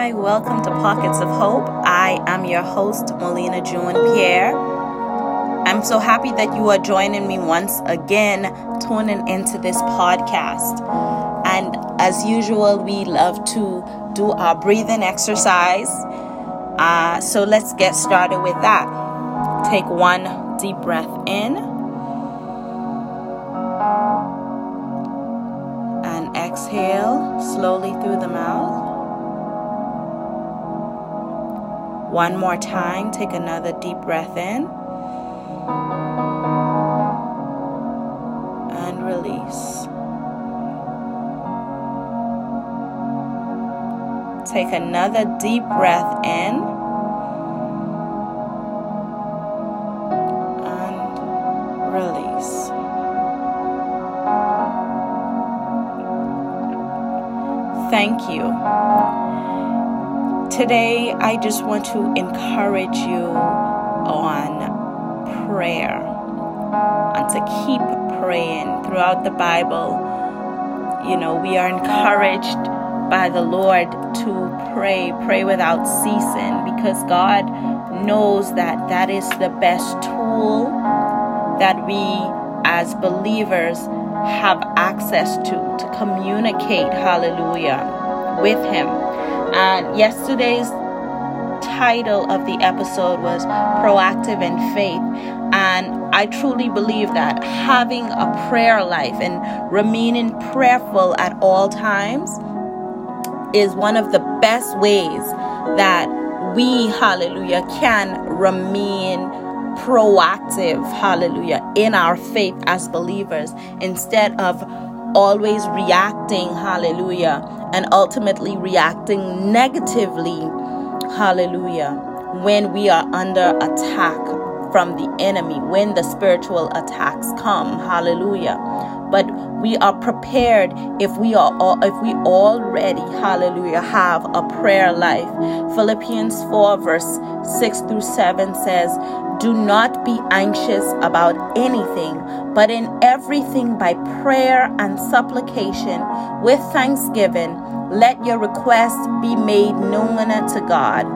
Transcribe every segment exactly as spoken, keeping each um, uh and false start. Hi, welcome to Pockets of Hope. I am your host, Molina June-Pierre. I'm so happy that you are joining me once again, tuning into this podcast. And as usual, we love to do our breathing exercise. Uh, so let's get started with that. Take one deep breath in. And exhale slowly through the mouth. One more time, take another deep breath in and release. Take another deep breath in and release. Thank you. Today, I just want to encourage you on prayer and to keep praying. Throughout the Bible, you know, we are encouraged by the Lord to pray, pray without ceasing, because God knows that that is the best tool that we as believers have access to, to communicate, hallelujah, with Him. And yesterday's title of the episode was Proactive in Faith. And I truly believe that having a prayer life and remaining prayerful at all times is one of the best ways that we, hallelujah, can remain proactive, hallelujah, in our faith as believers, instead of always reacting, hallelujah, and ultimately reacting negatively, hallelujah, when we are under attack from the enemy, when the spiritual attacks come, hallelujah. But we are prepared if we are all, if we already, hallelujah, have a prayer life. Philippians four verse six through seven says, "Do not be anxious about anything, but in everything by prayer and supplication with thanksgiving, let your requests be made known unto God.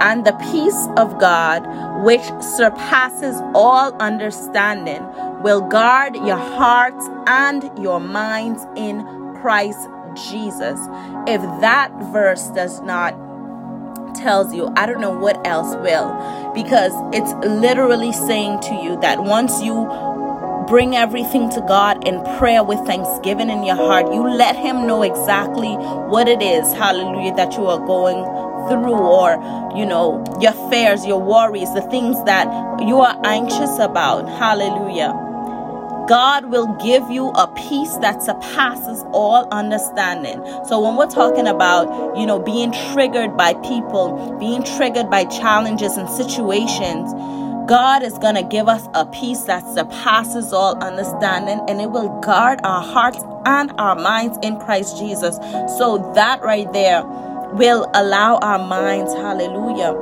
And the peace of God, which surpasses all understanding, will guard your hearts and your minds in Christ Jesus." If that verse does not tells you, I don't know what else will, because it's literally saying to you that once you bring everything to God in prayer with thanksgiving in your heart, you let Him know exactly what it is, hallelujah, that you are going through, or, you know, your fears, your worries, the things that you are anxious about, hallelujah. God will give you a peace that surpasses all understanding. So when we're talking about, you know, being triggered by people, being triggered by challenges and situations, God is going to give us a peace that surpasses all understanding, and it will guard our hearts and our minds in Christ Jesus. So that right there will allow our minds, hallelujah,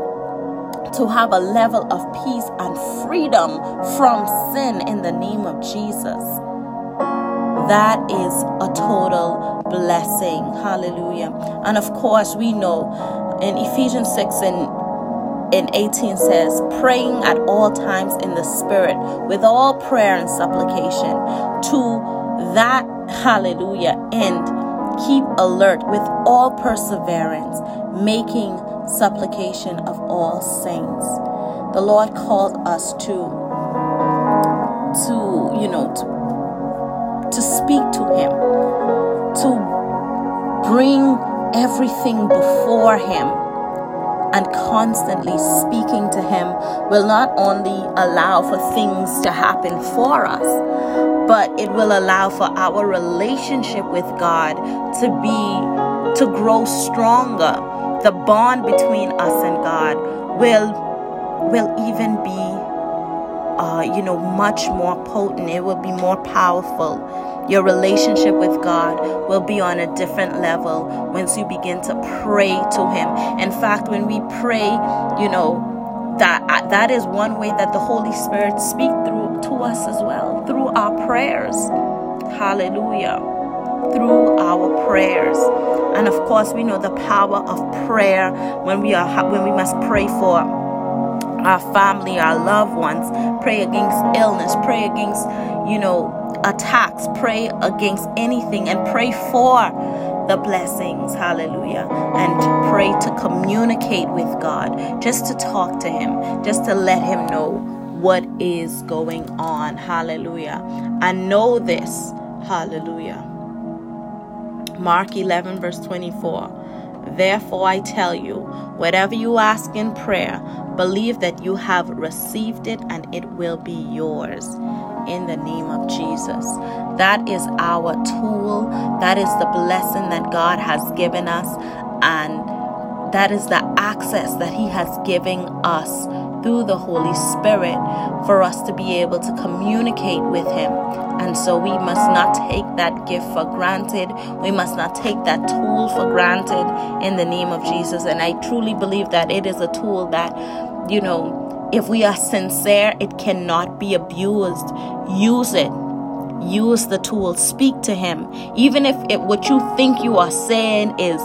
to have a level of peace and freedom from sin in the name of Jesus. That is a total blessing. Hallelujah. And of course, we know in Ephesians six and in eighteen says, "Praying at all times in the Spirit with all prayer and supplication. To that, hallelujah, end, keep alert with all perseverance, making supplication of all saints." The Lord called us to, to you know, to, to speak to Him, to bring everything before Him, and constantly speaking to Him will not only allow for things to happen for us, but it will allow for our relationship with God to be, to grow stronger. The bond between us and God will will even be, uh, you know, much more potent. It will be more powerful. Your relationship with God will be on a different level once you begin to pray to Him. In fact, when we pray, you know, that that is one way that the Holy Spirit speaks through to us as well, through our prayers. Hallelujah. Through our prayers. And of course, we know the power of prayer when we are when we must pray for our family, our loved ones, pray against illness, pray against, you know, attacks, pray against anything, and pray for the blessings, hallelujah, and pray to communicate with God, just to talk to Him, just to let Him know what is going on, hallelujah. I know this, hallelujah. Mark eleven, verse twenty-four, therefore I tell you, whatever you ask in prayer, believe that you have received it and it will be yours in the name of Jesus. That is our tool. That is the blessing that God has given us. And that is the access that He has given us through the Holy Spirit for us to be able to communicate with Him. And so we must not take that gift for granted. We must not take that tool for granted in the name of Jesus. And I truly believe that it is a tool that, you know, if we are sincere, it cannot be abused. Use it. Use the tool. Speak to Him. Even if it, what you think you are saying is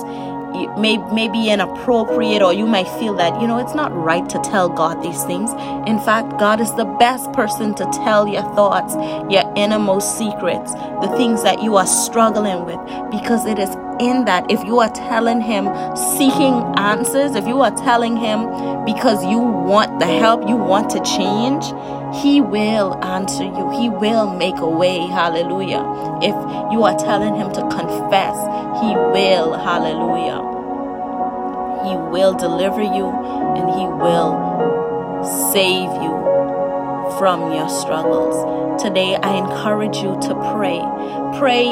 It may, may be inappropriate, or you might feel that, you know, it's not right to tell God these things. In fact, God is the best person to tell your thoughts, your innermost secrets, the things that you are struggling with, because it is in that, if you are telling Him seeking answers, if you are telling Him because you want the help, you want to change, He will answer you. He will make a way. Hallelujah. If you are telling Him to confess, He will. Hallelujah. He will deliver you and He will save you from your struggles. Today, I encourage you to pray. Pray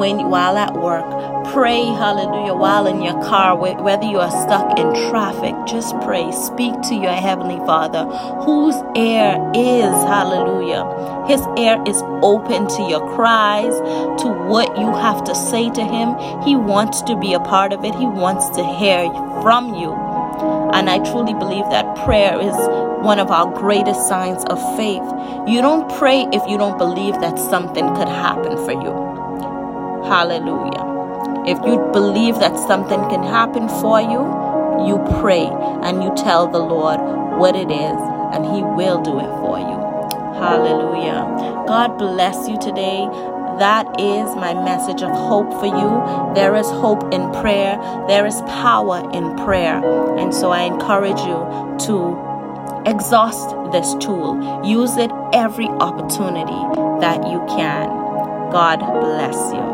when while at work. Pray, hallelujah, while in your car, whether you are stuck in traffic. Just pray. Speak to your Heavenly Father, whose ear is, hallelujah, His ear is open to your cries, to what you have to say to Him. He wants to be a part of it. He wants to hear from you. And I truly believe that prayer is one of our greatest signs of faith. You don't pray if you don't believe that something could happen for you. Hallelujah. If you believe that something can happen for you, you pray and you tell the Lord what it is, and He will do it for you. Hallelujah. God bless you today. That is my message of hope for you. There is hope in prayer. There is power in prayer. And so I encourage you to exhaust this tool. Use it every opportunity that you can. God bless you.